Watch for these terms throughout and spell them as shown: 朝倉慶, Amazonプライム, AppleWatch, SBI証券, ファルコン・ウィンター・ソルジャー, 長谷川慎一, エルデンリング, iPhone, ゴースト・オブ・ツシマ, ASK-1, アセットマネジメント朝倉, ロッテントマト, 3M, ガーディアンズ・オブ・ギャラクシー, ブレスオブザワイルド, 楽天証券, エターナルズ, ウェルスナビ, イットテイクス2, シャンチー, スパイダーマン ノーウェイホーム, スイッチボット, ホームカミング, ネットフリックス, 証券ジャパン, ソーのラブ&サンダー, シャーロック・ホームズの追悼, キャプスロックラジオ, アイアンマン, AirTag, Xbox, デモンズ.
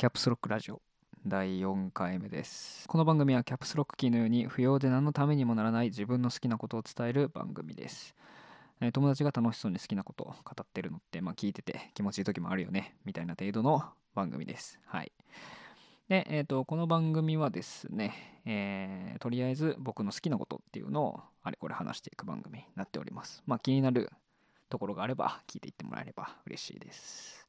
キャプスロックラジオ第4回目です。この番組はキャプスロックキーのように不要で何のためにもならない自分の好きなことを伝える番組です。友達が楽しそうに好きなことを語ってるのって、聞いてて気持ちいい時もあるよねみたいな程度の番組です。はい。で、この番組はですね、とりあえず僕の好きなことっていうのをあれこれ話していく番組になっております。気になるところがあれば聞いていってもらえれば嬉しいです。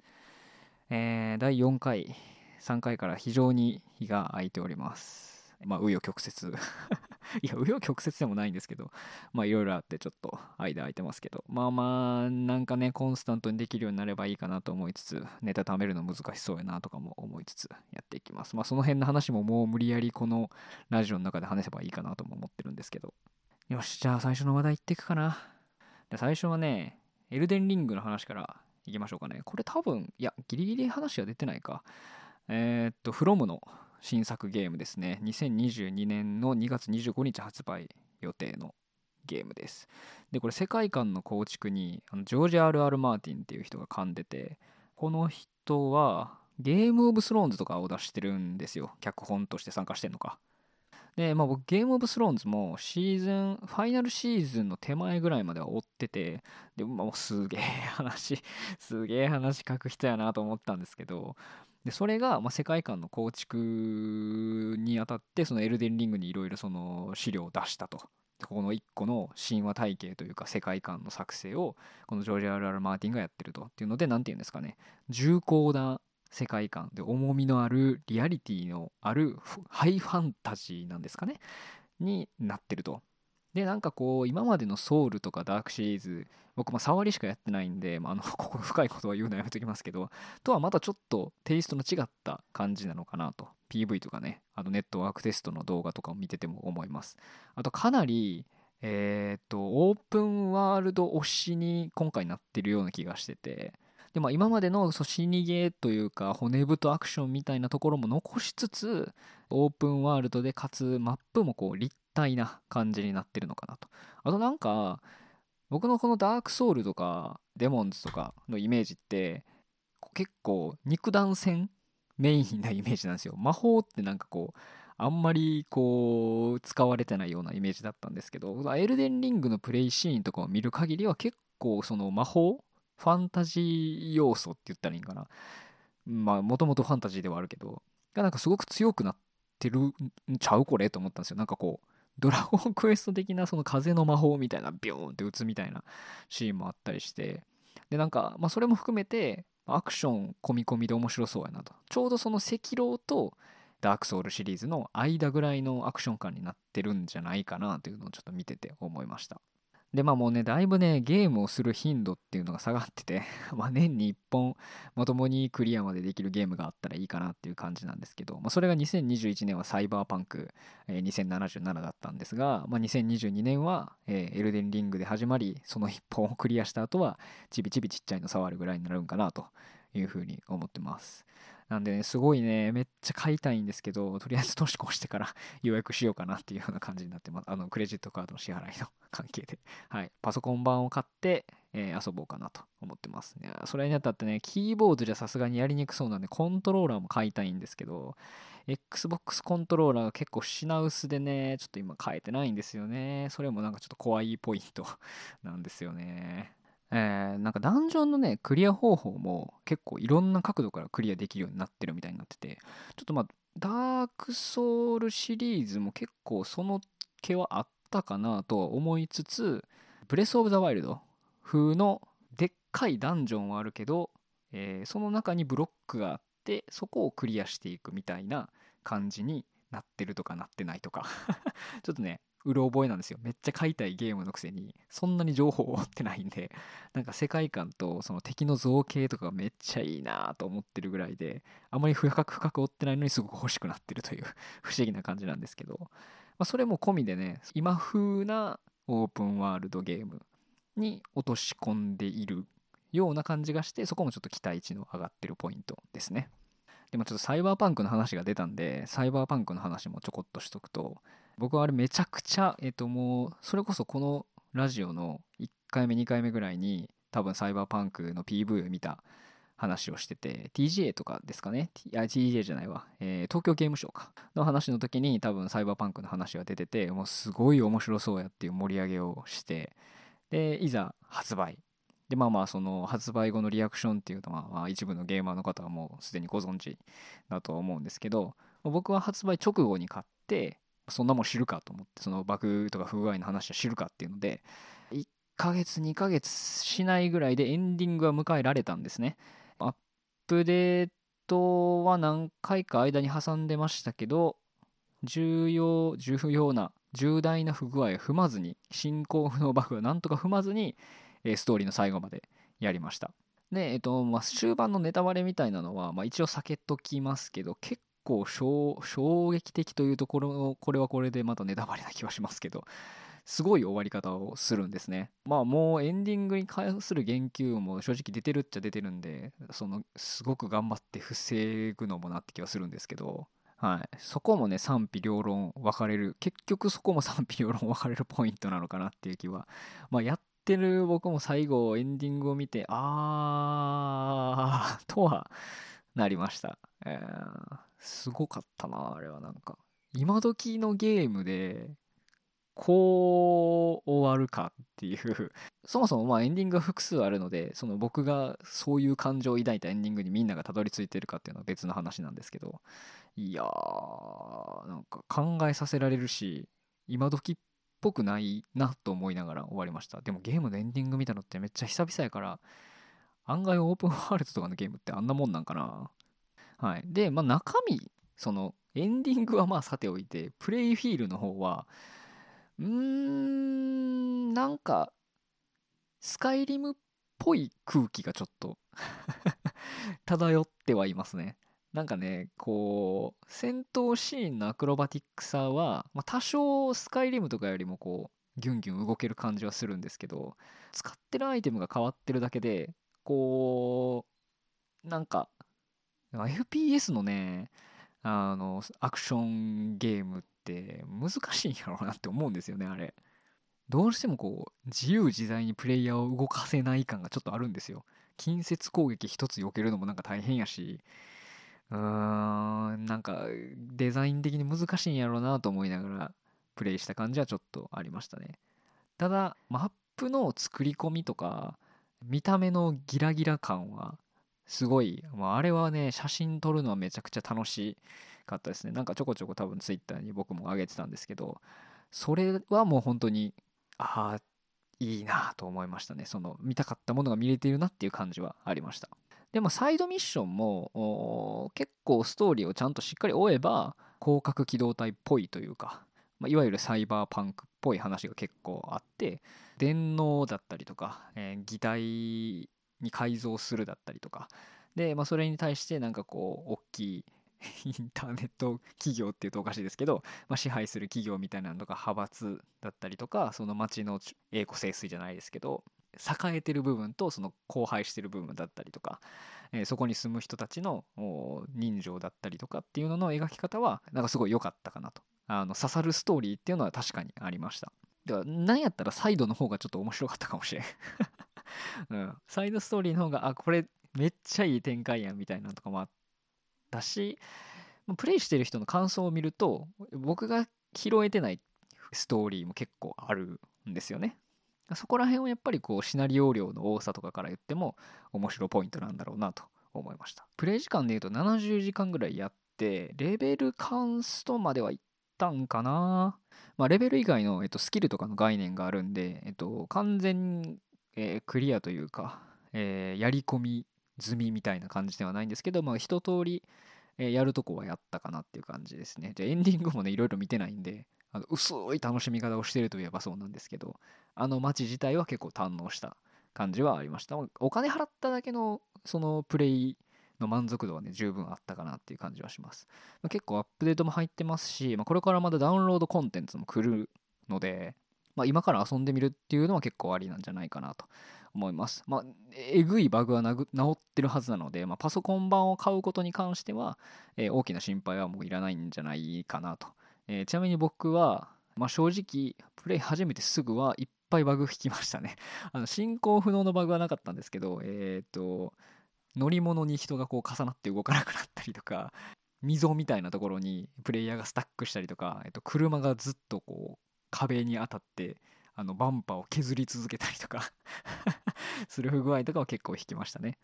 第4回3回から非常に日が空いております。紆余曲折いや紆余曲折でもないんですけど、いろいろあってちょっと間空いてますけど、なんかねコンスタントにできるようになればいいかなと思いつつ、ネタ貯めるの難しそうやなとかも思いつつやっていきます。その辺の話ももう無理やりこのラジオの中で話せばいいかなとも思ってるんですけど、よし、じゃあ最初の話題いっていくかな。最初はねエルデンリングの話からいきましょうかね。これ多分ギリギリ話は出てないか。フロムの新作ゲームですね。2022年の2月25日発売予定のゲームです。で、これ世界観の構築にジョージ・ R.R. マーティンっていう人が噛んでて、この人はゲーム・オブ・スローンズとかを出してるんですよ。脚本として参加してるのか。で、僕ゲーム・オブ・スローンズもファイナルシーズンの手前ぐらいまでは追ってて、で、もうすげえ話書く人やなと思ったんですけど、でそれが世界観の構築にあたってそのエルデンリングにいろいろその資料を出したと。ここの一個の神話体系というか世界観の作成をこのジョージ・ R.R. マーティンがやってるとっていうので、なんていうんですかね、重厚な世界観で重みのあるリアリティのあるハイファンタジーなんですかねになってると。で、なんかこう今までのソウルとかダークシリーズ、僕触りしかやってないんで、ここ深いことは言うのやめときますけど、とはまたちょっとテイストの違った感じなのかなと PV とかね、ネットワークテストの動画とかを見てても思います。あとかなりオープンワールド推しに今回なってるような気がしてて、で今までの死にゲーというか骨太アクションみたいなところも残しつつ、オープンワールドでかつマップもこう立体な感じになってるのかなと。あとなんか僕のこのダークソウルとかデモンズとかのイメージって結構肉弾戦メインなイメージなんですよ。魔法ってなんかこうあんまりこう使われてないようなイメージだったんですけど、エルデンリングのプレイシーンとかを見る限りは結構その魔法ファンタジー要素って言ったらいいんかな、もともとファンタジーではあるけどなんかすごく強くなってるんちゃうこれと思ったんですよ。なんかこうドラゴンクエスト的なその風の魔法みたいなビョーンって打つみたいなシーンもあったりして、でなんかそれも含めてアクション込み込みで面白そうやなと。ちょうどその赤狼とダークソウルシリーズの間ぐらいのアクション感になってるんじゃないかなというのをちょっと見てて思いました。でもうねだいぶねゲームをする頻度っていうのが下がってて年に1本まともにクリアまでできるゲームがあったらいいかなっていう感じなんですけど、それが2021年はサイバーパンク2077だったんですが、2022年はエルデンリングで始まり、その1本をクリアした後はちびちびちっちゃいの触るぐらいになるんかなというふうに思ってます。なんでねすごいねめっちゃ買いたいんですけど、とりあえず年越してから予約しようかなっていうような感じになってます。クレジットカードの支払いの関係で、はい、パソコン版を買って、遊ぼうかなと思ってますね。それにあたってねキーボードじゃさすがにやりにくそうなんでコントローラーも買いたいんですけど、 Xbox コントローラーが結構品薄でねちょっと今買えてないんですよね。それもなんかちょっと怖いポイントなんですよね。なんかダンジョンのねクリア方法も結構いろんな角度からクリアできるようになってるみたいになってて、ちょっとダークソウルシリーズも結構その気はあったかなとは思いつつ、ブレスオブザワイルド風のでっかいダンジョンはあるけど、その中にブロックがあってそこをクリアしていくみたいな感じになってるとかなってないとかちょっとねうろ覚えなんですよ。めっちゃ買いたいゲームのくせにそんなに情報を追ってないんで、なんか世界観とその敵の造形とかがめっちゃいいなと思ってるぐらいで、あまり深く追ってないのにすごく欲しくなってるという不思議な感じなんですけど、それも込みでね今風なオープンワールドゲームに落とし込んでいるような感じがして、そこもちょっと期待値の上がってるポイントですね。でもちょっとサイバーパンクの話が出たんで、サイバーパンクの話もちょこっとしとくと、僕はあれめちゃくちゃもうそれこそこのラジオの1回目2回目ぐらいに多分サイバーパンクの PV を見た話をしてて、TGA とかですかね、TGA じゃないわ、東京ゲームショウかの話の時に多分サイバーパンクの話が出てて、もうすごい面白そうやっていう盛り上げをして、でいざ発売で、まあまあその発売後のリアクションっていうのは、まあ一部のゲーマーの方はもうすでにご存知だとは思うんですけど、僕は発売直後に買って、そんなもん知るかと思って、そのバグとか不具合の話は知るかっていうので1ヶ月2ヶ月しないぐらいでエンディングは迎えられたんですね。アップデートは何回か間に挟んでましたけど、重大な不具合を踏まずに、進行不能バグはなんとか踏まずにストーリーの最後までやりました。で、終盤のネタバレみたいなのは、まあ、一応避けときますけど、結構衝撃的というところの、これはこれでまたネタバレな気はしますけど、すごい終わり方をするんですね。まあもうエンディングに関する言及も正直出てるっちゃ出てるんで、そのすごく頑張って防ぐのもなって気はするんですけど、はい、そこもね賛否両論分かれる、結局そこも賛否両論分かれるポイントなのかなっていう気は、まあやってる僕も最後エンディングを見てあーとはなりました。すごかったなあれは。なんか今時のゲームでこう終わるかっていう、そもそもまあエンディングが複数あるので、その僕がそういう感情を抱いたエンディングにみんながたどり着いてるかっていうのは別の話なんですけど、いやーなんか考えさせられるし、今時っぽくないなと思いながら終わりました。でもゲームのエンディング見たのってめっちゃ久々やから、案外オープンワールドとかのゲームってあんなもんなんかな。はい、でまあ中身、そのエンディングはまあさておいて、プレイフィールの方はなんかスカイリムっぽい空気がちょっと漂ってはいますね。なんかね、こう戦闘シーンのアクロバティックさは、まあ、多少スカイリムとかよりもこうギュンギュン動ける感じはするんですけど、使ってるアイテムが変わってるだけで、こうなんか FPS のねアクションゲームって難しいんやろうなって思うんですよね。あれどうしてもこう自由自在にプレイヤーを動かせない感がちょっとあるんですよ。近接攻撃一つ避けるのもなんか大変やし、なんかデザイン的に難しいんやろうなと思いながらプレイした感じはちょっとありましたね。ただマップの作り込みとか見た目のギラギラ感はすごい、まあ、あれはね写真撮るのはめちゃくちゃ楽しかったですね。なんかちょこちょこ多分ツイッターに僕も上げてたんですけど、それはもう本当にいいなと思いましたね。その見たかったものが見れているなっていう感じはありました。でもサイドミッションも結構ストーリーをちゃんとしっかり追えば広角機動隊っぽいというか、まあ、いわゆるサイバーパンクっぽい話が結構あって、電脳だったりとか、擬態に改造するだったりとかで、まあ、それに対してなんかこう大きいインターネット企業っていうとおかしいですけど、まあ、支配する企業みたいなのとか派閥だったりとか、その町の栄枯盛衰じゃないですけど、栄えてる部分とその荒廃してる部分だったりとか、そこに住む人たちの人情だったりとかっていうのの描き方はなんかすごい良かったかなと、刺さるストーリーっていうのは確かにありました。では何やったらサイドの方がちょっと面白かったかもしれんうん、サイドストーリーの方がこれめっちゃいい展開やんみたいなのとかもあったし、プレイしてる人の感想を見ると僕が拾えてないストーリーも結構あるんですよね。そこら辺はやっぱりこうシナリオ量の多さとかから言っても面白いポイントなんだろうなと思いました。プレイ時間でいうと70時間ぐらいやって、レベルカンストまではいったんかな、まあ、レベル以外の、スキルとかの概念があるんで、完全にクリアというか、やり込み済みみたいな感じではないんですけど、まあ、一通り、やるとこはやったかなっていう感じですね。でエンディングもねいろいろ見てないんで、薄い楽しみ方をしてるといえばそうなんですけど、あの街自体は結構堪能した感じはありました。お金払っただけのそのプレイの満足度はね十分あったかなっていう感じはします。結構アップデートも入ってますし、まあ、これからまだダウンロードコンテンツも来るので、まあ、今から遊んでみるっていうのは結構ありなんじゃないかなと思います。まあ、えぐいバグは治ってるはずなので、まあ、パソコン版を買うことに関しては、大きな心配はもういらないんじゃないかなと。ちなみに僕は、まあ、正直プレイ始めてすぐはいっぱいバグ引きましたね。進行不能のバグはなかったんですけど、乗り物に人がこう重なって動かなくなったりとか、溝みたいなところにプレイヤーがスタックしたりとか、車がずっとこう壁に当たってバンパーを削り続けたりとかする不具合とかを結構引きましたね。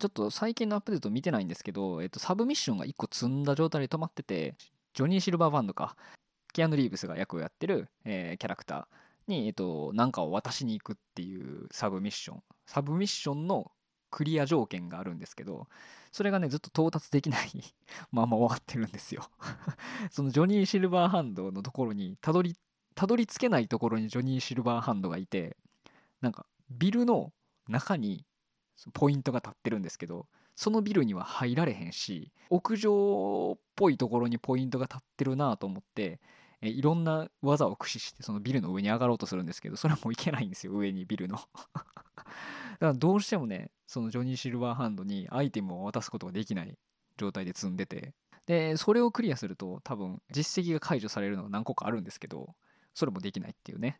ちょっと最近のアップデート見てないんですけど、サブミッションが1個積んだ状態で止まってて、ジョニー・シルバーバンドか、キアヌ・リーブスが役をやってる、キャラクターに、なんかを渡しに行くっていうサブミッションのクリア条件があるんですけど、それがねずっと到達できないまま終わってるんですよそのジョニー・シルバーハンドのところにたどり着けないところにジョニー・シルバーハンドがいて、なんかビルの中にポイントが立ってるんですけど、そのビルには入られへんし、屋上っぽいところにポイントが立ってるなと思って、いろんな技を駆使してそのビルの上に上がろうとするんですけど、それはもういけないんですよ、上にビルのだからどうしてもね、そのジョニー・シルバーハンドにアイテムを渡すことができない状態で積んでて、でそれをクリアすると多分実績が解除されるのが何個かあるんですけど、それもできないっていうね。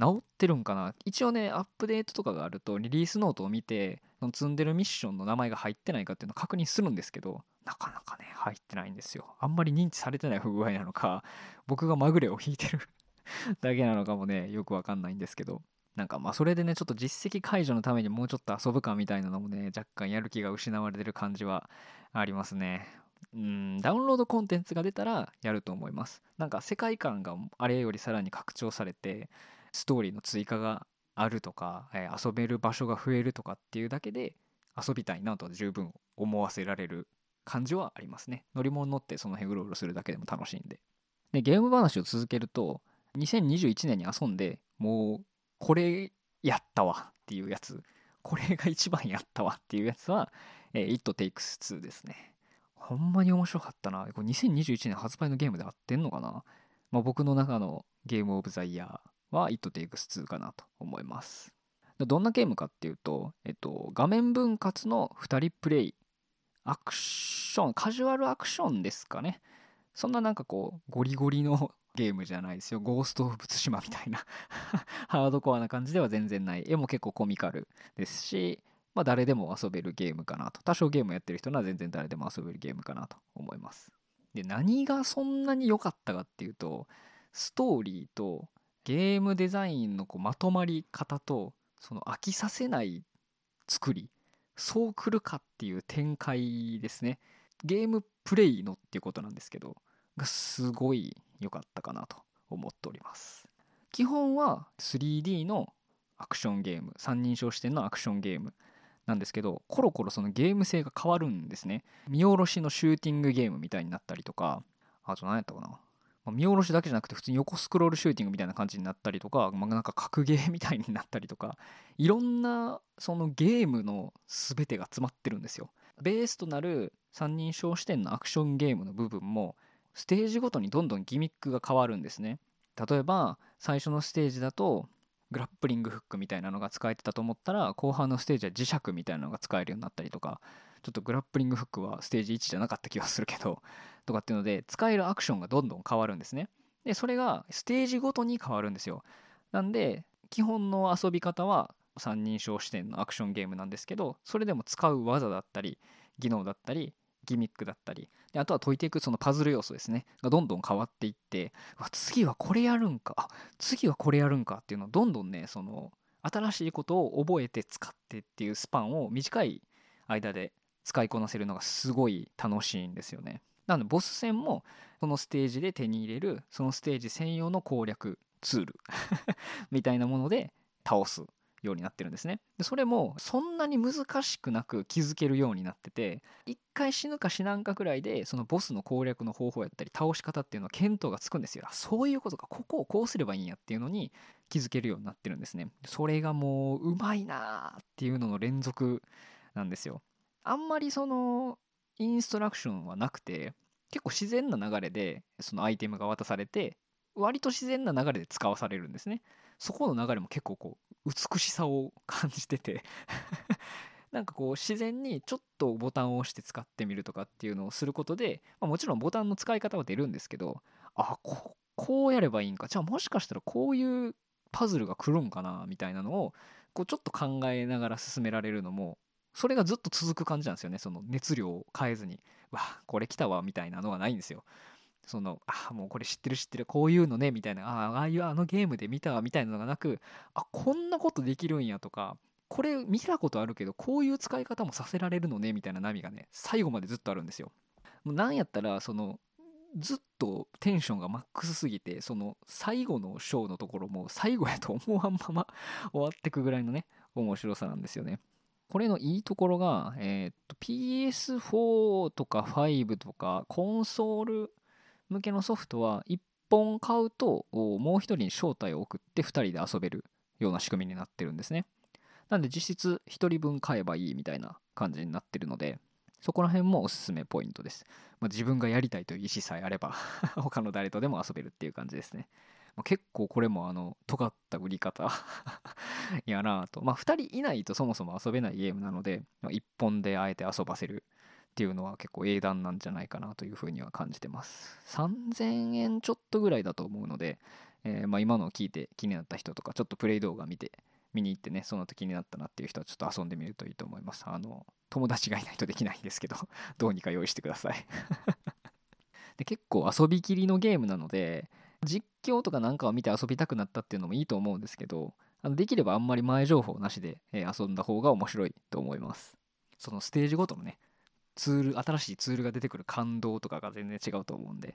治ってるんかな。一応ねアップデートとかがあるとリリースノートを見て、その積んでるミッションの名前が入ってないかっていうのを確認するんですけど、なかなかね入ってないんですよ。あんまり認知されてない不具合なのか、僕がまぐれを引いてるだけなのかもね、よくわかんないんですけど、なんかまあそれでね、ちょっと実績解除のためにもうちょっと遊ぶかみたいなのもね、若干やる気が失われてる感じはありますね。ダウンロードコンテンツが出たらやると思います。なんか世界観があれよりさらに拡張されて、ストーリーの追加があるとか、遊べる場所が増えるとかっていうだけで遊びたいなと十分思わせられる感じはありますね。乗り物乗ってその辺うろうろするだけでも楽しいんで。でゲーム話を続けると、2021年に遊んでもうこれやったわっていうやつ、これが一番やったわっていうやつは、イットテイクス2ですね。ほんまに面白かったな。これ2021年発売のゲームで合ってんのかな、まあ、僕の中のゲームオブザイヤーは イットテイクス2かなと思います。どんなゲームかっていうと、画面分割の2人プレイアクション、カジュアルアクションですかね。そんななんかこうゴリゴリのゲームじゃないですよ。ゴースト・オブ・ツシマみたいなハードコアな感じでは全然ない。絵も結構コミカルですし、まあ、誰でも遊べるゲームかなと。多少ゲームやってる人なら全然誰でも遊べるゲームかなと思います。で何がそんなに良かったかっていうと、ストーリーとゲームデザインのこうまとまり方と、その飽きさせない作り、そうくるかっていう展開ですね。ゲームプレイのっていうことなんですけど、がすごい良かったかなと思っております。基本は 3D のアクションゲーム、三人称視点のアクションゲームなんですけど、コロコロそのゲーム性が変わるんですね。見下ろしのシューティングゲームみたいになったりとか、あと何やったかな、見下ろしだけじゃなくて普通に横スクロールシューティングみたいな感じになったりとか、まあ、なんか格ゲーみたいになったりとか、いろんなそのゲームの全てが詰まってるんですよ。ベースとなる三人称視点のアクションゲームの部分も、ステージごとにどんどんギミックが変わるんですね。例えば最初のステージだとグラップリングフックみたいなのが使えてたと思ったら、後半のステージは磁石みたいなのが使えるようになったりとか、ちょっとグラップリングフックはステージ1じゃなかった気がするけどとかっていうので、使えるアクションがどんどん変わるんですね。でそれがステージごとに変わるんですよ。なんで基本の遊び方は三人称視点のアクションゲームなんですけど、それでも使う技だったり技能だったりギミックだったりで、あとは解いていくそのパズル要素ですねがどんどん変わっていって、次はこれやるんか、次はこれやるんかっていうのをどんどんね、その新しいことを覚えて使ってっていうスパンを短い間で使いこなせるのがすごい楽しいんですよね。なのでボス戦もそのステージで手に入れるそのステージ専用の攻略ツールみたいなもので倒すようになってるんですね。でそれもそんなに難しくなく気づけるようになってて、1回死ぬか死なんかくらいでそのボスの攻略の方法やったり倒し方っていうのは見当がつくんですよ。そういうことか、ここをこうすればいいんやっていうのに気づけるようになってるんですね。それがもううまいなーっていうのの連続なんですよ。あんまりそのインストラクションはなくて、結構自然な流れでそのアイテムが渡されて、割と自然な流れで使わされるんですね。そこの流れも結構こう美しさを感じててなんかこう自然にちょっとボタンを押して使ってみるとかっていうのをすることで、まあ、もちろんボタンの使い方は出るんですけど、あ、こうやればいいんか、じゃあもしかしたらこういうパズルが来るんかなみたいなのをこうちょっと考えながら進められるのもそれがずっと続く感じなんですよね。その熱量を変えずに、わあこれ来たわみたいなのがないんですよ。そのあもうこれ知ってるこういうのねみたいな、ああいうあのゲームで見たわみたいなのがなく、あこんなことできるんやとか、これ見たことあるけどこういう使い方もさせられるのねみたいな波がね、最後までずっとあるんですよ。もうなんやったらそのずっとテンションがマックスすぎて、その最後のショーのところも最後やと思わんまま終わってくぐらいのね、面白さなんですよね。これのいいところが、PS4 とか5とかコンソール向けのソフトは1本買うともう1人に招待を送って2人で遊べるような仕組みになってるんですね。なんで実質1人分買えばいいみたいな感じになってるので、そこら辺もおすすめポイントです。まあ、自分がやりたいという意思さえあれば他の誰とでも遊べるっていう感じですね。まあ、結構これも尖った売り方やなぁと。まあ2人いないとそもそも遊べないゲームなので、まあ、1本であえて遊ばせるっていうのは結構英断なんじゃないかなというふうには感じてます。3000円ちょっとぐらいだと思うので、まあ今のを聞いて気になった人とか、ちょっとプレイ動画見に行ってね、その時になったなっていう人はちょっと遊んでみるといいと思います。友達がいないとできないんですけどどうにか用意してくださいで結構遊びきりのゲームなので、実況とかなんかを見て遊びたくなったっていうのもいいと思うんですけど、できればあんまり前情報なしで遊んだ方が面白いと思います。そのステージごとのね、新しいツールが出てくる感動とかが全然違うと思うんで、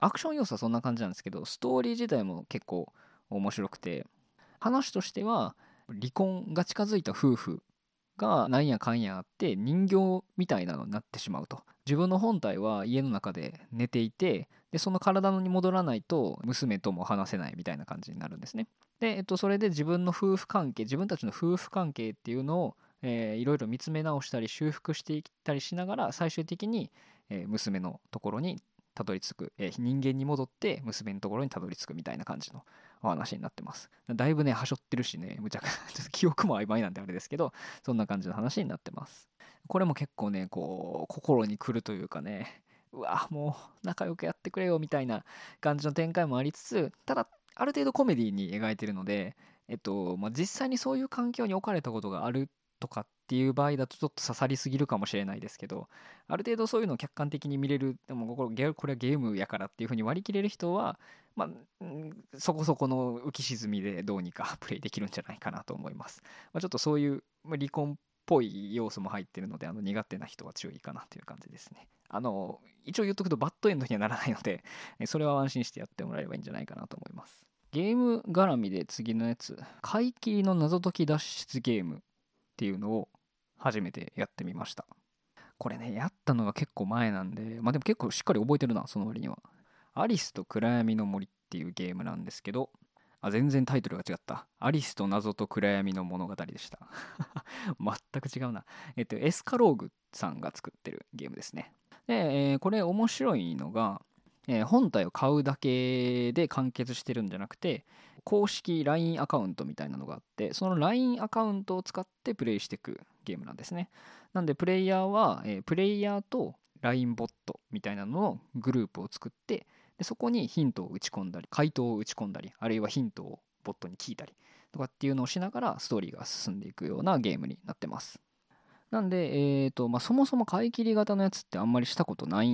アクション要素はそんな感じなんですけど、ストーリー自体も結構面白くて、話としては離婚が近づいた夫婦がなんやかんやあって人形みたいなのになってしまうと。自分の本体は家の中で寝ていて、でその体に戻らないと娘とも話せないみたいな感じになるんですね。で、それで自分たちの夫婦関係っていうのをいろいろ見つめ直したり修復していったりしながら、最終的に娘のところにたどり着く、人間に戻って娘のところにたどり着くみたいな感じのお話になってます。だいぶねはしょってるしね、むちゃくちゃ記憶も曖昧なんであれですけど、そんな感じの話になってます。これも結構ねこう心に来るというかね、うわもう仲良くやってくれよみたいな感じの展開もありつつ、ただある程度コメディに描いてるので、まあ、実際にそういう環境に置かれたことがあるとかっていう場合だとちょっと刺さりすぎるかもしれないですけど、ある程度そういうのを客観的に見れる、でもこれはゲームやからっていう風に割り切れる人は、まあ、そこそこの浮き沈みでどうにかプレイできるんじゃないかなと思います。まあ、ちょっとそういう離婚っぽい要素も入ってるので、苦手な人は注意かなという感じですね。一応言っとくとバッドエンドにはならないので、それは安心してやってもらえればいいんじゃないかなと思います。ゲーム絡みで次のやつ、怪奇の謎解き脱出ゲームっていうのを初めてやってみました。これねやったのが結構前なんで、まあでも結構しっかり覚えてるな、その割には。アリスと暗闇の森っていうゲームなんですけど、全然タイトルが違った。アリスと謎と暗闇の物語でした全く違うな。エスカローグさんが作ってるゲームですね。で、これ面白いのが、本体を買うだけで完結してるんじゃなくて、公式 LINE アカウントみたいなのがあって、その LINE アカウントを使ってプレイしていくゲームなんですね。なんでプレイヤーは、プレイヤーと LINE ボットみたいなののグループを作って、でそこにヒントを打ち込んだり回答を打ち込んだり、あるいはヒントをボットに聞いたりとかっていうのをしながらストーリーが進んでいくようなゲームになってます。なんで、まあ、そもそも買い切り型のやつってあんまりしたことなか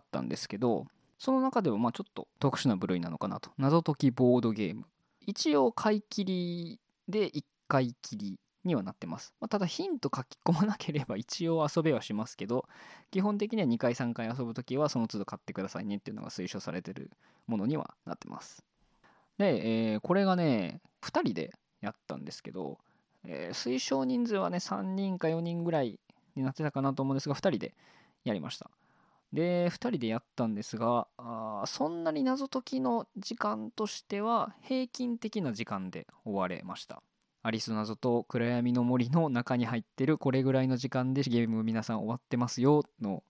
ったんですけど、その中ではまあちょっと特殊な部類なのかなと。謎解きボードゲーム、一応買い切りで1回切りにはなってます。まあ、ただヒント書き込まなければ一応遊べはしますけど、基本的には2回3回遊ぶときはその都度買ってくださいねっていうのが推奨されてるものにはなってます。で、これがね2人でやったんですけど、推奨人数はね3人か4人ぐらいになってたかなと思うんですが、2人でやりました。で、2人でやったんですが、そんなに謎解きの時間としては平均的な時間で終われました。アリス謎と暗闇の森の中に入ってるこれぐらいの時間でゲーム皆さん終わってますよの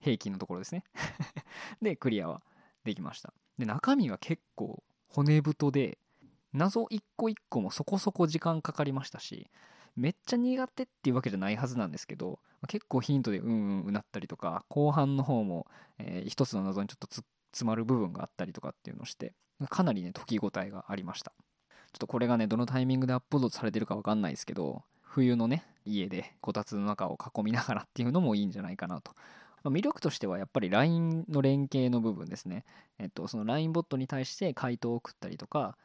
平均のところですねで、クリアはできました。で、中身は結構骨太で、謎一個一個もそこそこ時間かかりましたし、めっちゃ苦手っていうわけじゃないはずなんですけど、結構ヒントでうなったりとか、後半の方も、一つの謎にちょっと詰まる部分があったりとかっていうのをして、かなりね解き応えがありました。ちょっとこれがねどのタイミングでアップロードされてるか分かんないですけど、冬のね家でこたつの中を囲みながらっていうのもいいんじゃないかなと。魅力としてはやっぱり LINE の連携の部分ですね。その LINE ボットに対して回答を送ったりとか、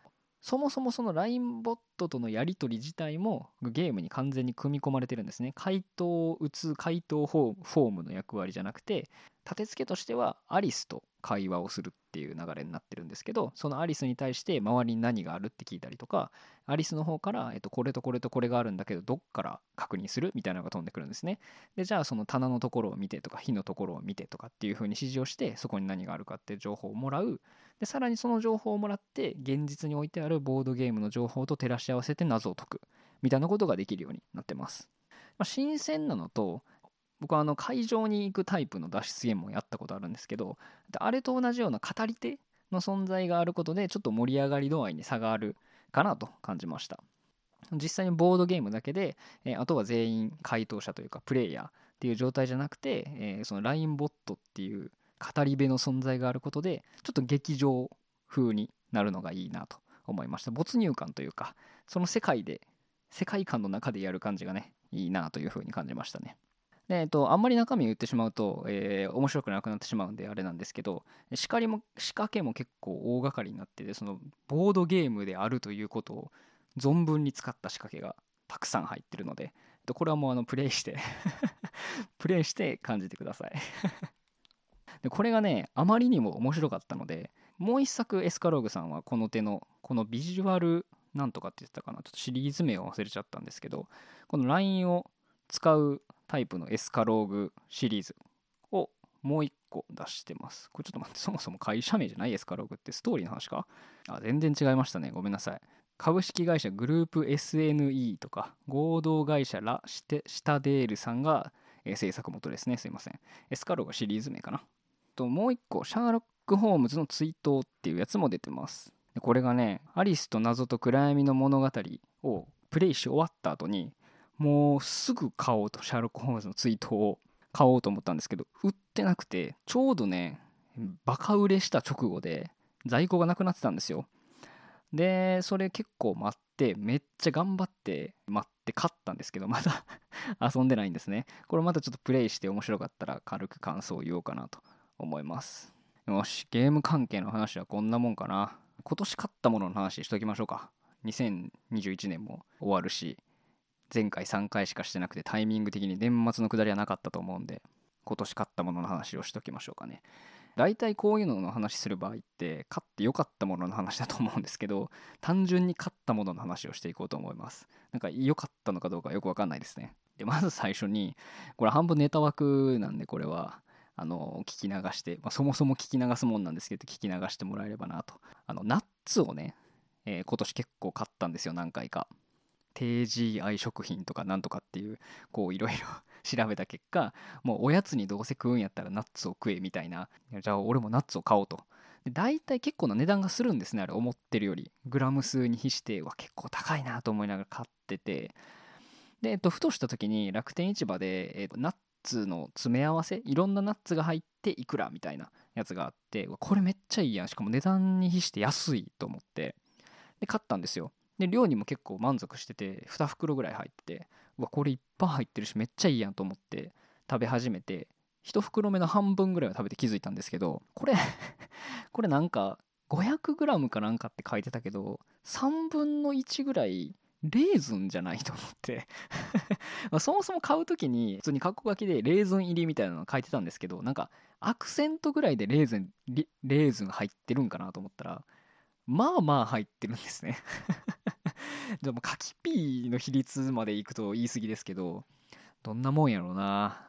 そもそもその LINE ボットとのやり取り自体もゲームに完全に組み込まれてるんですね。回答を打つ回答フォームの役割じゃなくて、立て付けとしてはアリスと会話をするっていう流れになってるんですけど、そのアリスに対して周りに何があるって聞いたりとか、アリスの方から、これとこれとこれがあるんだけどどっから確認するみたいなのが飛んでくるんですね。で、じゃあその棚のところを見てとか火のところを見てとかっていう風に指示をして、そこに何があるかっていう情報をもらう。で、さらにその情報をもらって現実に置いてあるボードゲームの情報と照らし合わせて謎を解くみたいなことができるようになってます。新鮮なのと、僕は会場に行くタイプの脱出ゲームをやったことあるんですけど、あれと同じような語り手の存在があることでちょっと盛り上がり度合いに差があるかなと感じました。実際にボードゲームだけで、あとは全員回答者というかプレイヤーっていう状態じゃなくて、その LINE ボットっていう語り部の存在があることでちょっと劇場風になるのがいいなと思いました。没入感というか、その世界観の中でやる感じがねいいなというふうに感じましたね。で、あんまり中身言ってしまうと、面白くなくなってしまうんであれなんですけど、仕掛けも結構大掛かりになってて、そのボードゲームであるということを存分に使った仕掛けがたくさん入ってるので、これはもうプレイしてプレイして感じてくださいで、これがねあまりにも面白かったので、もう一作エスカローグさんはこの手のこのビジュアルなんとかって言ってたかな、ちょっとシリーズ名を忘れちゃったんですけど、この LINE を使うタイプのエスカローグシリーズをもう1個出してます。これちょっと待って、そもそも会社名じゃないエスカローグってストーリーの話か？あ、全然違いましたね。ごめんなさい。株式会社グループ SNE とか合同会社ラ・シタデールさんが制作元ですね。すいません。エスカローグシリーズ名かな。ともう1個、シャーロック・ホームズの追悼っていうやつも出てます。で、これがね、アリスと謎と暗闇の物語をプレイし終わった後に、もうすぐ買おうと、シャーロック・ホームズの追悼を買おうと思ったんですけど、売ってなくて、ちょうどねバカ売れした直後で在庫がなくなってたんですよ。で、それ結構待って、めっちゃ頑張って待って買ったんですけど、まだ遊んでないんですね。これまたちょっとプレイして面白かったら軽く感想を言おうかなと思います。よし、ゲーム関係の話はこんなもんかな。今年買ったものの話しときましょうか。2021年も終わるし、前回3回しかしてなくてタイミング的に年末の下りはなかったと思うんで、今年買ったものの話をしときましょうかね。大体こういうのの話する場合って買って良かったものの話だと思うんですけど、単純に買ったものの話をしていこうと思います。なんか良かったのかどうかよく分かんないですね。で、まず最初に、これ半分ネタ枠なんで、これは聞き流して、そもそも聞き流すもんなんですけど聞き流してもらえればなと。ナッツをね、今年結構買ったんですよ、何回か。低 GI 食品とかなんとかっていうこういろいろ調べた結果、もうおやつにどうせ食うんやったらナッツを食えみたいな、じゃあ俺もナッツを買おうと。で、大体結構な値段がするんですね、あれ。思ってるよりグラム数に比して、結構高いなと思いながら買ってて、で、ふとした時に楽天市場で、ナッツの詰め合わせ、いろんなナッツが入っていくらみたいなやつがあって、これめっちゃいいやん、しかも値段に比して安いと思って、で買ったんですよ。で、量にも結構満足してて、2袋ぐらい入ってて、これいっぱい入ってるしめっちゃいいやんと思って食べ始めて、1袋目の半分ぐらいは食べて気づいたんですけど、これなんか 500g かなんかって書いてたけど、3分の1ぐらいレーズンじゃないと思ってそもそも買う時に普通にカッコ書きでレーズン入りみたいなの書いてたんですけど、なんかアクセントぐらいでレーズン入ってるんかなと思ったら、まあまあ入ってるんですねでもカキピーの比率までいくと言い過ぎですけど、どんなもんやろうな。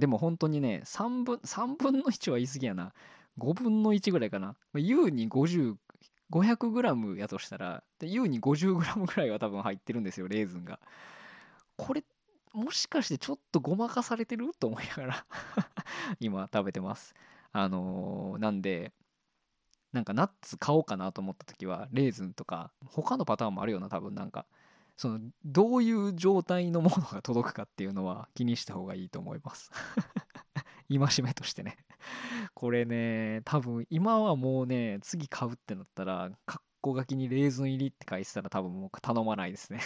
でも本当にね、3分の1は言い過ぎやな、5分の1ぐらいかな。優に500g やとしたら、優に 50g ぐらいは多分入ってるんですよ、レーズンが。これもしかしてちょっとごまかされてると思いながら今食べてます。なんで、なんかナッツ買おうかなと思った時はレーズンとか他のパターンもあるよな、多分。なんかそのどういう状態のものが届くかっていうのは気にした方がいいと思います戒めとしてね。これね、多分今はもうね、次買うってなったらカッ個書きにレーズン入りって書いてたら多分もう頼まないですね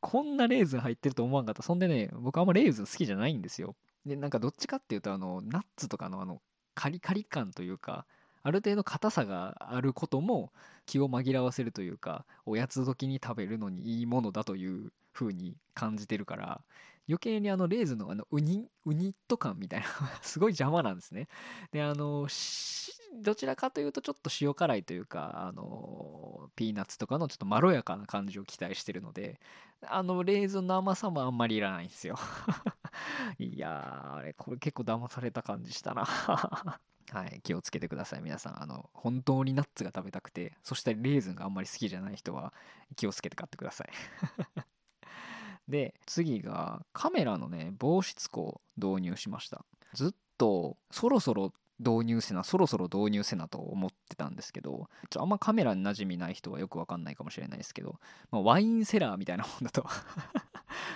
こんなレーズン入ってると思わんかった。そんでね、僕あんまレーズン好きじゃないんですよ。でなんかどっちかっていうとナッツとかのカリカリ感というか、ある程度硬さがあることも気を紛らわせるというか、おやつ時に食べるのにいいものだという風に感じてるから、余計にレーズンのウニット感みたいなすごい邪魔なんですね。でどちらかというとちょっと塩辛いというかピーナッツとかのちょっとまろやかな感じを期待してるので、レーズンの甘さもあんまりいらないんですよいやー、あれこれ結構騙された感じしたなはい、気をつけてください皆さん。本当にナッツが食べたくて、そしてレーズンがあんまり好きじゃない人は気をつけて買ってくださいで次がカメラのね、防湿庫を導入しました。ずっとそろそろ導入せなと思ってたんですけど、あんまカメラに馴染みない人はよく分かんないかもしれないですけど、ワインセラーみたいなもんだと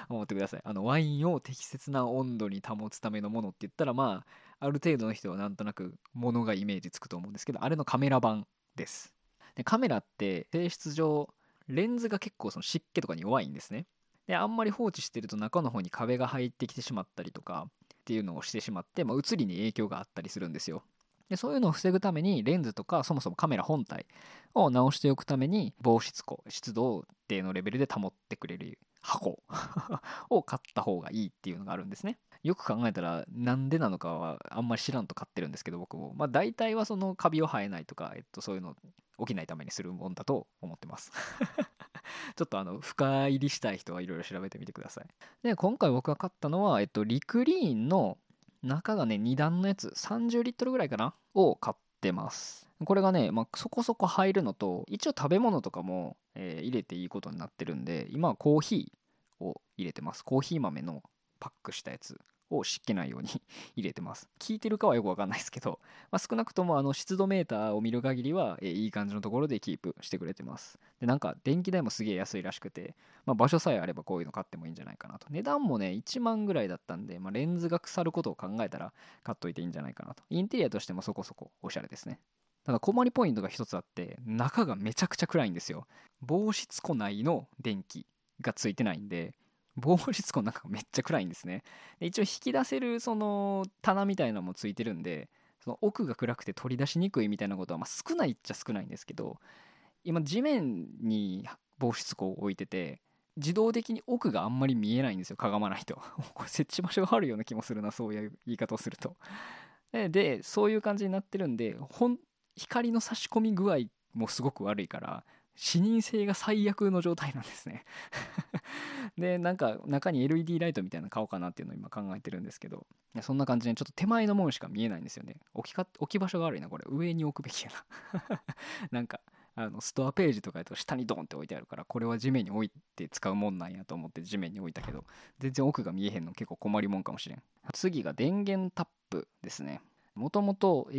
思ってください。ワインを適切な温度に保つためのものって言ったら、ある程度の人はなんとなくものがイメージつくと思うんですけど、あれのカメラ版です。でカメラって性質上レンズが結構湿気とかに弱いんですね。であんまり放置してると中の方に壁が入ってきてしまったりとかっていうのをしてしまって、写りに影響があったりするんですよ。でそういうのを防ぐためにレンズとかそもそもカメラ本体を直しておくために、防湿庫、湿度を一定のレベルで保ってくれる箱を買った方がいいっていうのがあるんですね。よく考えたらなんでなのかはあんまり知らんと買ってるんですけど、僕も大体はカビを生えないとか、そういうの起きないためにするもんだと思ってますちょっと深入りしたい人はいろいろ調べてみてください。で今回僕が買ったのは、リクリーンの中がね2段のやつ、30リットルぐらいかなを買ってます。これがね、そこそこ入るのと、一応食べ物とかも、入れていいことになってるんで、今はコーヒーを入れてます。コーヒー豆のパックしたやつを湿気ないように入れてます。効いてるかはよくわかんないですけど、少なくとも湿度メーターを見る限りは、いい感じのところでキープしてくれてます。でなんか電気代もすげえ安いらしくて、場所さえあればこういうの買ってもいいんじゃないかなと。値段もね1万ぐらいだったんで、レンズが腐ることを考えたら買っといていいんじゃないかなと。インテリアとしてもそこそこおしゃれですね。ただ困りポイントが一つあって、中がめちゃくちゃ暗いんですよ。防湿庫内の電気がついてないんで、防湿庫の中がめっちゃ暗いんですね。で一応引き出せる棚みたいなのもついてるんで、奥が暗くて取り出しにくいみたいなことは少ないっちゃ少ないんですけど、今地面に防湿庫を置いてて、自動的に奥があんまり見えないんですよ、かがまないとこれ設置場所があるような気もするな、そういう言い方をすると。でそういう感じになってるんで、光の差し込み具合もすごく悪いから、視認性が最悪の状態なんですねでなんか中に LED ライトみたいなの買おうかなっていうのを今考えてるんですけど、そんな感じでちょっと手前のものしか見えないんですよね。置き場所が悪いな、これ上に置くべきやななんかストアページとかやと下にドンって置いてあるから、これは地面に置いて使うもんなんやと思って地面に置いたけど、全然奥が見えへんの結構困りもんかもしれん。次が電源タップですね。もともと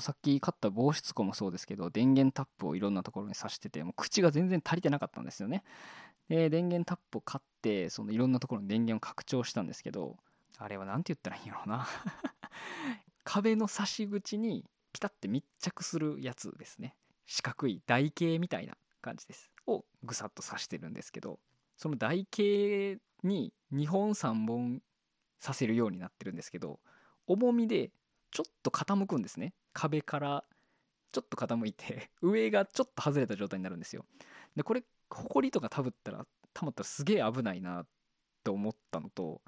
さっき買った防湿庫もそうですけど、電源タップをいろんなところに挿してて、もう口が全然足りてなかったんですよね。で電源タップを買って、いろんなところに電源を拡張したんですけど、あれはなんて言ったらいいんやろうな壁の差し口にピタッて密着するやつですね。四角い台形みたいな感じですをぐさっと挿してるんですけど、その台形に2本3本挿せるようになってるんですけど、重みでちょっと傾くんですね。壁からちょっと傾いて、上がちょっと外れた状態になるんですよ。でこれホコリとかたまったらすげえ危ないなと思ったのと、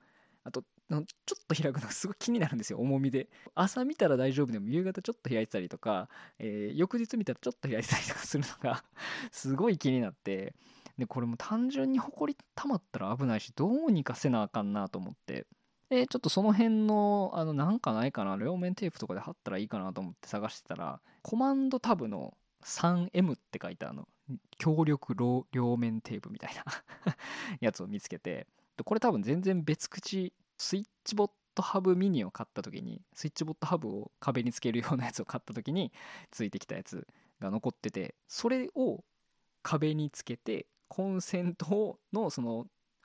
あとちょっと開くのがすごい気になるんですよ、重みで。朝見たら大丈夫でも夕方ちょっと開いてたりとか、翌日見たらちょっと開いてたりとかするのがすごい気になって、でこれも単純にホコリたまったら危ないし、どうにかせなあかんなと思って、ちょっとその辺のなんかないかな、両面テープとかで貼ったらいいかなと思って探してたら、コマンドタブの 3M って書いた強力両面テープみたいなやつを見つけて、これ多分全然別口、スイッチボットハブミニを買った時に、スイッチボットハブを壁につけるようなやつを買った時についてきたやつが残ってて、それを壁につけてコンセントの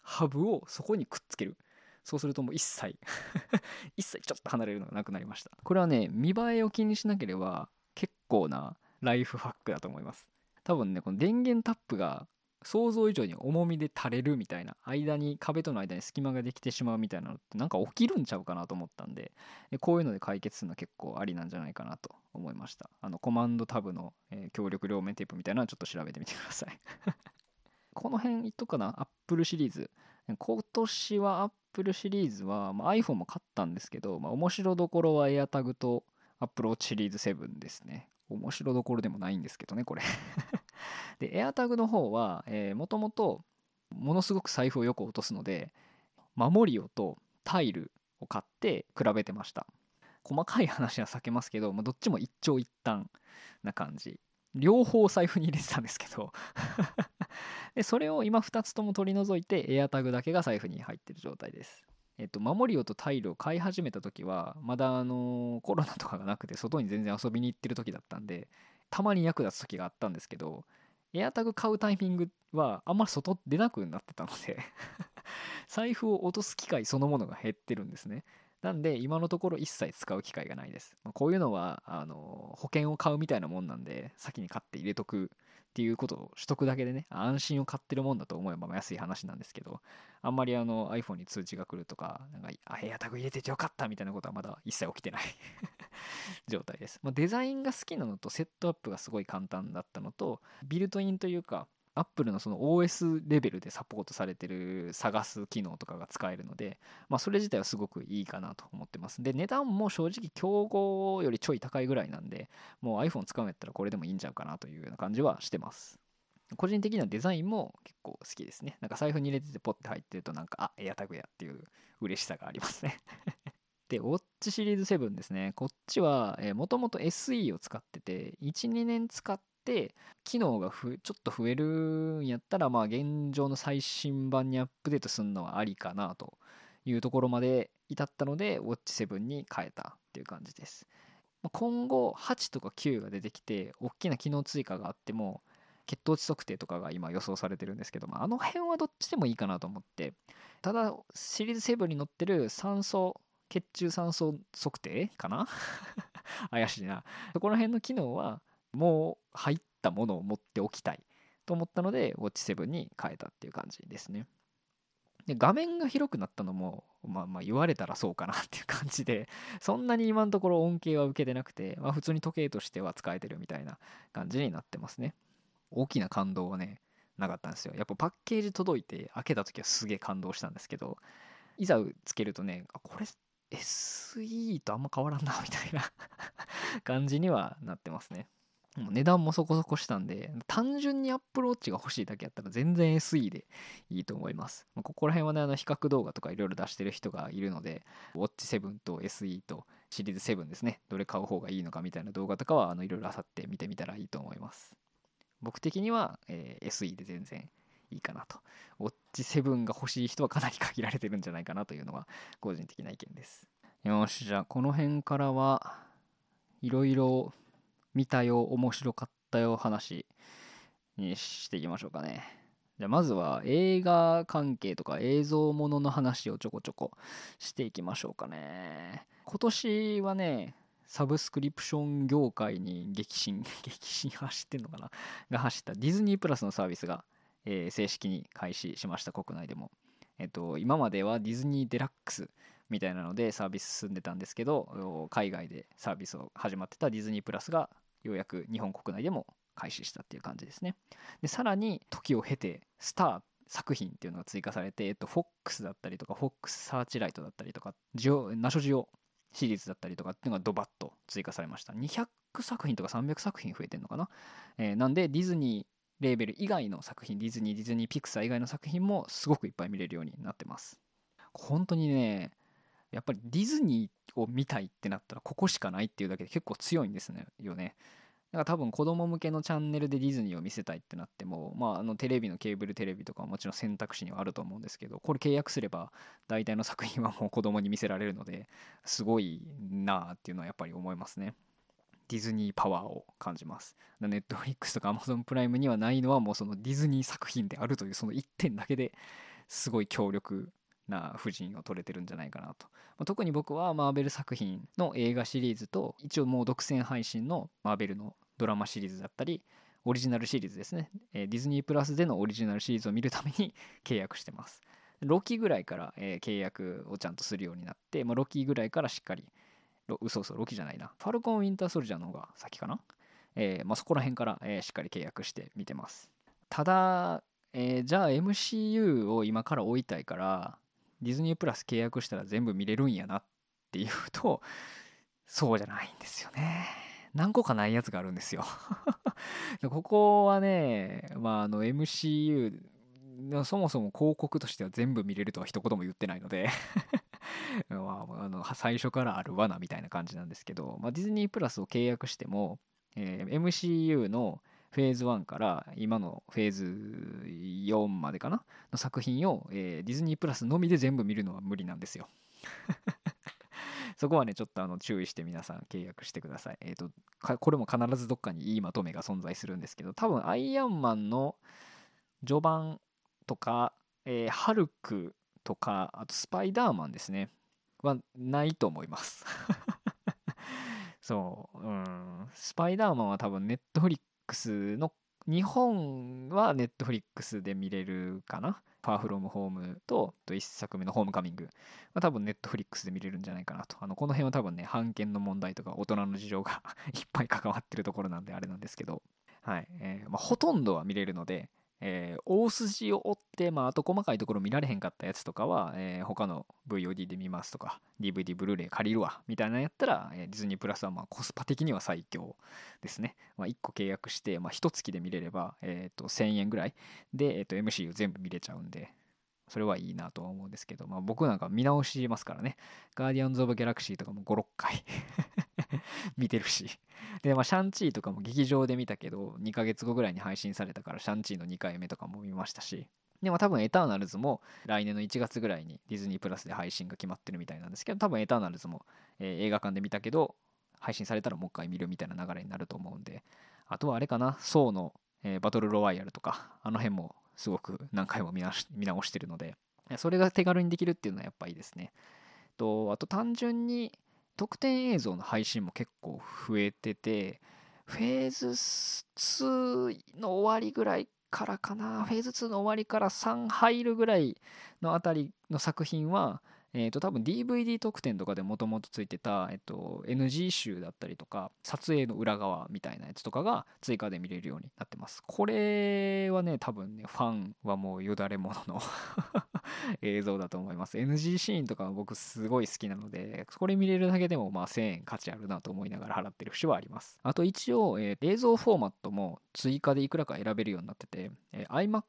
ハブをそこにくっつける。そうするともう一切ちょっと離れるのがなくなりました。これはね、見栄えを気にしなければ結構なライフハックだと思います。多分ね、この電源タップが想像以上に重みで垂れるみたいな、間に壁との間に隙間ができてしまうみたいなのってなんか起きるんちゃうかなと思ったんで、こういうので解決するのは結構ありなんじゃないかなと思いました。コマンドタブの強力両面テープみたいなのちょっと調べてみてくださいこの辺いっとくかな。 Apple シリーズ、今年は Apple シリーズは、iPhone も買ったんですけど、面白どころは AirTag と AppleWatch シリーズ7ですね。面白どころでもないんですけどねこれで AirTag の方はもともとものすごく財布をよく落とすので、守りをとタイルを買って比べてました。細かい話は避けますけど、どっちも一長一短な感じ、両方財布に入れてたんですけどでそれを今2つとも取り除いて AirTag だけが財布に入ってる状態です。守りをとタイルを買い始めた時はまだコロナとかがなくて外に全然遊びに行ってる時だったんで、たまに役立つ時があったんですけど、AirTag 買うタイミングはあんまり外出なくなってたので財布を落とす機会そのものが減ってるんですね。なんで今のところ一切使う機会がないです。こういうのは保険を買うみたいなもんなんで、先に買って入れとくっていうことをしとくだけでね、安心を買ってるもんだと思えば安い話なんですけど、あんまりiPhone に通知が来るとか、なんかAirTag 入れててよかったみたいなことはまだ一切起きてない状態です。デザインが好きなのとセットアップがすごい簡単だったのと、ビルトインというかApple のその OS レベルでサポートされてる探す機能とかが使えるので、それ自体はすごくいいかなと思ってます。で、値段も正直競合よりちょい高いぐらいなんで、もう iPhone 使うんやったらこれでもいいんちゃうかなというような感じはしてます。個人的にはデザインも結構好きですね。なんか財布に入れててポッて入ってると、なんかAirTagやっていう嬉しさがありますねで、ウォッチシリーズ7ですね。こっちはもともと SE を使ってて、1、2年使って、機能がちょっと増えるんやったら、現状の最新版にアップデートするのはありかなというところまで至ったので、ウォッチ7に変えたっていう感じです。今後8とか9が出てきて大きな機能追加があっても、血糖値測定とかが今予想されてるんですけど、あの辺はどっちでもいいかなと思って。ただシリーズ7に載ってる酸素血中酸素測定かな怪しいな。この辺の機能はもう入ったものを持っておきたいと思ったので、ウォッチ7に変えたっていう感じですね。で、画面が広くなったのもまあ言われたらそうかなっていう感じで、そんなに今のところ恩恵は受けてなくて、普通に時計としては使えてるみたいな感じになってますね。大きな感動はねなかったんですよ。やっぱパッケージ届いて開けた時はすげえ感動したんですけど、いざつけるとね、これSE とあんま変わらんなみたいな感じにはなってますね。値段もそこそこしたんで、単純に AppleWatch が欲しいだけやったら全然 SE でいいと思います。ここら辺はね、比較動画とかいろいろ出してる人がいるので、Watch 7と SE とシリーズ7ですね、どれ買う方がいいのかみたいな動画とかは、いろいろあさって見てみたらいいと思います。僕的には、SE で全然いいかなと。Watch 7が欲しい人はかなり限られてるんじゃないかなというのは、個人的な意見です。よし、じゃあこの辺からはいろいろ見たよ、面白かったよ話にしていきましょうかね。じゃあまずは映画関係とか映像ものの話をちょこちょこしていきましょうかね。今年はね、サブスクリプション業界に激震走ってんのかなが走ったディズニープラスのサービスが、正式に開始しました、国内でも。今まではディズニーデラックスみたいなのでサービス進んでたんですけど、海外でサービスを始まってたディズニープラスがようやく日本国内でも開始したっていう感じですね。で、さらに時を経てスター作品っていうのが追加されて、FOX だったりとか FOX サーチライトだったりとかナショジオシリーズだったりとかっていうのがドバッと追加されました。200作品とか300作品増えてんのかな、なんでディズニーレーベル以外の作品、ディズニーピクサー以外の作品もすごくいっぱい見れるようになってます。本当にね、やっぱりディズニーを見たいってなったらここしかないっていうだけで結構強いんですよね。だから多分子供向けのチャンネルでディズニーを見せたいってなっても、テレビのケーブルテレビとかはもちろん選択肢にはあると思うんですけど、これ契約すれば大体の作品はもう子供に見せられるので、すごいなっていうのはやっぱり思いますね。ディズニーパワーを感じます。ネットフリックスとか Amazon プライムにはないのは、もうそのディズニー作品であるというその一点だけですごい強力な布陣を取れてるんじゃないかなと。特に僕はマーベル作品の映画シリーズと、一応もう独占配信のマーベルのドラマシリーズだったりオリジナルシリーズですね、ディズニープラスでのオリジナルシリーズを見るために契約してます。ロキぐらいから契約をちゃんとするようになって、ロキぐらいからしっかり、ロキじゃないな、ファルコン・ウィンター・ソルジャーの方が先かな、そこら辺からしっかり契約して見てます。ただ、じゃあ MCU を今から追いたいから、ディズニープラス契約したら全部見れるんやなっていうと、そうじゃないんですよね。何個かないやつがあるんですよ。ここはね、MCU、そもそも広告としては全部見れるとは一言も言ってないので、最初からある罠みたいな感じなんですけど、ディズニープラスを契約しても、MCU のフェーズ1から今のフェーズ4までかなの作品を、ディズニープラスのみで全部見るのは無理なんですよ。そこはねちょっと注意して皆さん契約してください。これも必ずどっかにいいまとめが存在するんですけど、多分アイアンマンの序盤とか、ハルクとか、あとスパイダーマンですねはないと思いますそう、スパイダーマンは多分ネットフリックスの、日本はネットフリックスで見れるかな。ファーフロムホームと1作目のホームカミングは多分ネットフリックスで見れるんじゃないかなと。この辺は多分ね、版権の問題とか大人の事情がいっぱい関わってるところなんであれなんですけど、はい、ほとんどは見れるので、大筋を追って、あと細かいところ見られへんかったやつとかは、他の VOD で見ますとか DVD ブルーレイ借りるわみたいなやったら、ディズニープラスはコスパ的には最強ですね。1個契約して、1月で見れれば、1000円ぐらいで、MCU 全部見れちゃうんで、それはいいなとは思うんですけど、僕なんか見直しますからね。ガーディアンズ・オブ・ギャラクシーとかも5、6回見てるし。で、シャンチーとかも劇場で見たけど、2ヶ月後ぐらいに配信されたから、シャンチーの2回目とかも見ましたし。で、多分エターナルズも来年の1月ぐらいにディズニープラスで配信が決まってるみたいなんですけど、多分エターナルズも、映画館で見たけど、配信されたらもう一回見るみたいな流れになると思うんで。あとはあれかな、ソーの、バトルロワイヤルとか、あの辺もすごく何回も見直してるので、それが手軽にできるっていうのはやっぱいいですね。あと単純に特典映像の配信も結構増えてて、フェーズ2の終わりぐらいからかな、フェーズ2の終わりから3入るぐらいのあたりの作品は、多分 DVD 特典とかでもともとついてた、NG 集だったりとか撮影の裏側みたいなやつとかが追加で見れるようになってます。これはね、多分ねファンはもうよだれものの映像だと思います。 NG シーンとかは僕すごい好きなので、これ見れるだけでも1000円価値あるなと思いながら払ってる節はあります。あと一応、映像フォーマットも追加でいくらか選べるようになってて、IMAX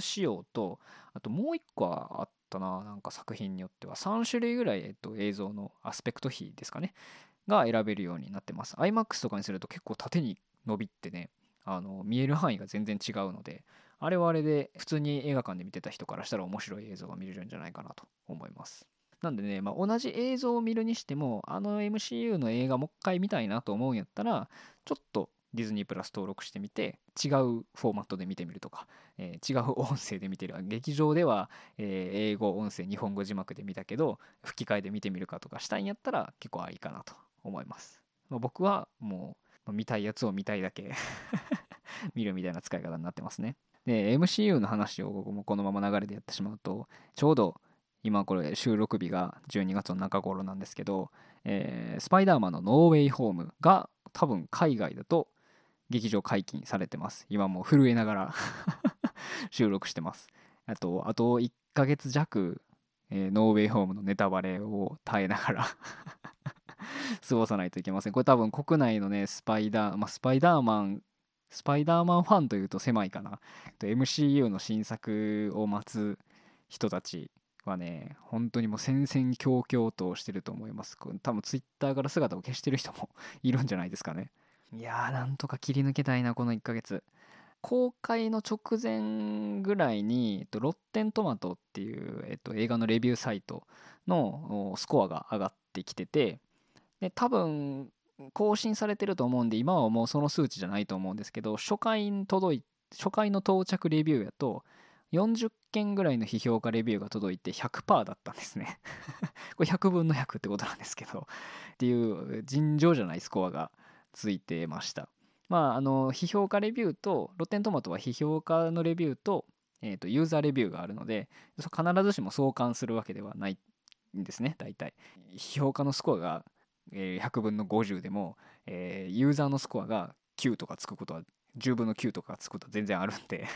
仕様と、あともう一個はあってなんか作品によっては3種類ぐらい、映像のアスペクト比ですかねが選べるようになってます。 IMAX とかにすると結構縦に伸びってね、見える範囲が全然違うので、あれはあれで普通に映画館で見てた人からしたら面白い映像が見れるんじゃないかなと思います。なんでね、同じ映像を見るにしても、MCU の映画もう一回見たいなと思うんやったら、ちょっとディズニープラス登録してみて、違うフォーマットで見てみるとか、違う音声で見てる、劇場では、英語音声日本語字幕で見たけど吹き替えで見てみるかとかしたいんやったら結構いいかなと思います。僕はもう見たいやつを見たいだけ見るみたいな使い方になってますね。で、 MCU の話をこのまま流れでやってしまうと、ちょうど今これ収録日が12月の中頃なんですけど、スパイダーマンのノーウェイホームが多分海外だと劇場解禁されてます。今もう震えながら収録してます。あと1ヶ月弱、ノーウェイホームのネタバレを耐えながら過ごさないといけません。これ多分国内のね、スパイダーマンファンというと狭いかな、MCU の新作を待つ人たちはね、本当にもう戦々恐々としてると思います。多分ツイッターから姿を消してる人もいるんじゃないですかね。いやー、なんとか切り抜けたいな、この1ヶ月。公開の直前ぐらいに、ロッテントマトっていう、映画のレビューサイトのスコアが上がってきてて、で、多分更新されてると思うんで、今はもうその数値じゃないと思うんですけど、初回の到着レビューやと、40件ぐらいの批評家レビューが届いて 100% だったんですねこれ100分の100ってことなんですけど、っていう尋常じゃないスコアがついてました。まあ、批評家レビューと、ロッテントマトは批評家のレビューと、ユーザーレビューがあるので、必ずしも相関するわけではないんですね、大体。批評家のスコアが100分の50でも、ユーザーのスコアが9とかつくことは、10分の9とかつくことは全然あるんで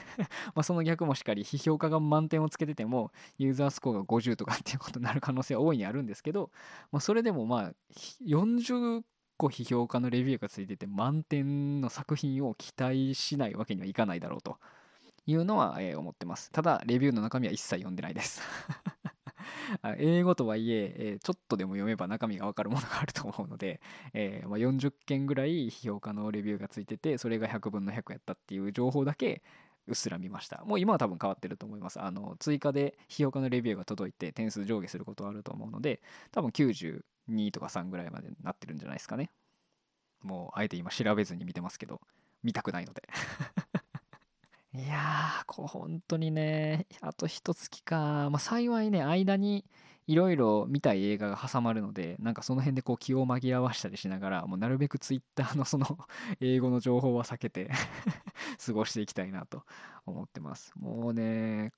まあその逆もしっかり、批評家が満点をつけててもユーザースコアが50とかっていうことになる可能性は大いにあるんですけど、まあ、それでもまあ40個批評家のレビューがついてて満点の作品を期待しないわけにはいかないだろうというのは思ってます。ただレビューの中身は一切読んでないです英語とはいえちょっとでも読めば中身が分かるものがあると思うので、まあ40件ぐらい批評家のレビューがついてて、それが100分の100やったっていう情報だけうっすら見ました。もう今は多分変わってると思います。追加で批評家のレビューが届いて点数上下することはあると思うので、多分92とか3ぐらいまでなってるんじゃないですかね。もうあえて今調べずに見てますけど、見たくないのでいやー、こう本当にね、あと一月か、まあ、幸いね、間にいろいろ見たい映画が挟まるので、なんかその辺でこう気を紛らわしたりしながら、もうなるべくツイッターのその英語の情報は避けて過ごしていきたいなと思ってます。もうね、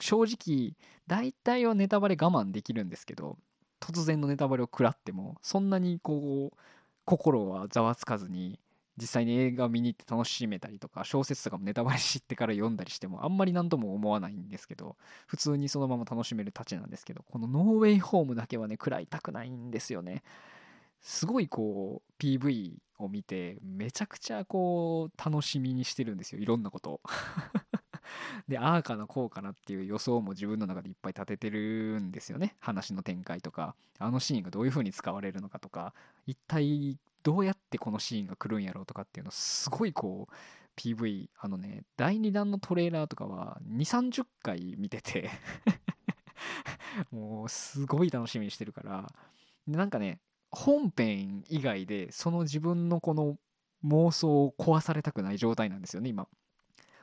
正直大体はネタバレ我慢できるんですけど、突然のネタバレを食らってもそんなにこう心はざわつかずに、実際に映画を見に行って楽しめたりとか、小説とかもネタバレ知ってから読んだりしてもあんまり何とも思わないんですけど、普通にそのまま楽しめるたちなんですけど、このノーウェイホームだけはね、食らいたくないんですよね。すごいこう PV を見てめちゃくちゃこう楽しみにしてるんですよ、いろんなことをで、ああかなこうかなっていう予想も自分の中でいっぱい立ててるんですよね。話の展開とか、あのシーンがどういう風に使われるのかとか、一体どうやってこのシーンが来るんやろうとかっていうの、すごいこう PV、 第2弾のトレーラーとかは 2,30 回見ててもうすごい楽しみにしてるから、なんかね、本編以外でその自分のこの妄想を壊されたくない状態なんですよね、今。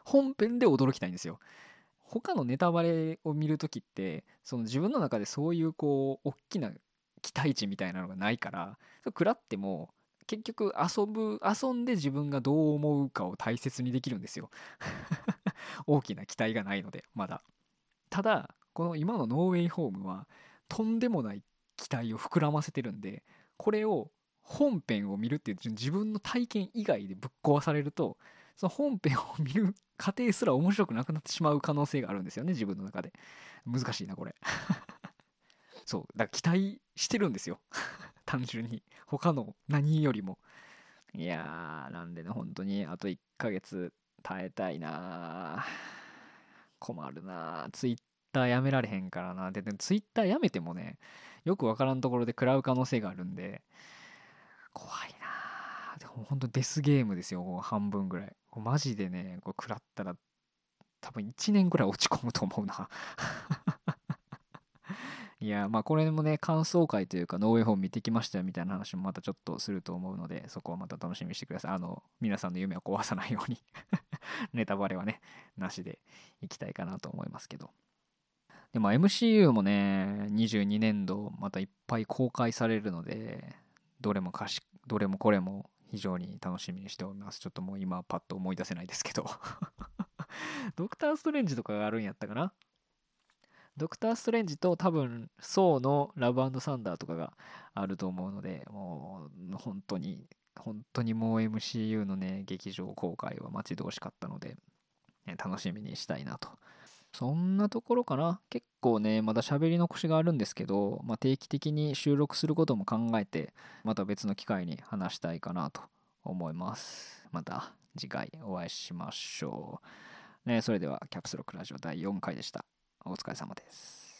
本編で驚きたいんですよ。他のネタバレを見るときって、その自分の中でそういうこう大きな期待値みたいなのがないから、食らっても結局遊んで自分がどう思うかを大切にできるんですよ大きな期待がないので、まだ。ただこの今のノーウェイホームはとんでもない期待を膨らませてるんで、これを本編を見るっていう自分の体験以外でぶっ壊されると、その本編を見る過程すら面白くなくなってしまう可能性があるんですよね、自分の中で。難しいなこれそうだから期待してるんですよ単純に、他の何よりも。いやー、なんでね、本当にあと1ヶ月耐えたいな。困るな。ツイッターやめられへんからな。で、ツイッターやめてもね、よくわからんところで食らう可能性があるんで、怖いな。でも本当デスゲームですよ、半分ぐらい。マジでね、これ食らったら多分1年ぐらい落ち込むと思うないや、まあこれもね、感想会というかノーウェイホーム見てきましたよみたいな話もまたちょっとすると思うので、そこはまた楽しみにしてください。皆さんの夢を壊さないようにネタバレはね、なしでいきたいかなと思いますけど。でも MCU もね、22年度またいっぱい公開されるので、どれもこれも非常に楽しみにしております。ちょっともう今パッと思い出せないですけどドクターストレンジとかがあるんやったかな。ドクターストレンジと多分ソーのラブ&サンダーとかがあると思うので、もう本当に本当にもう MCU のね、劇場公開は待ち遠しかったので、楽しみにしたいなと。そんなところかな。結構ね、まだ喋り残しがあるんですけど、まあ、定期的に収録することも考えて、また別の機会に話したいかなと思います。また次回お会いしましょう。ね、それではキャプスロックラジオ第4回でした。お疲れ様です。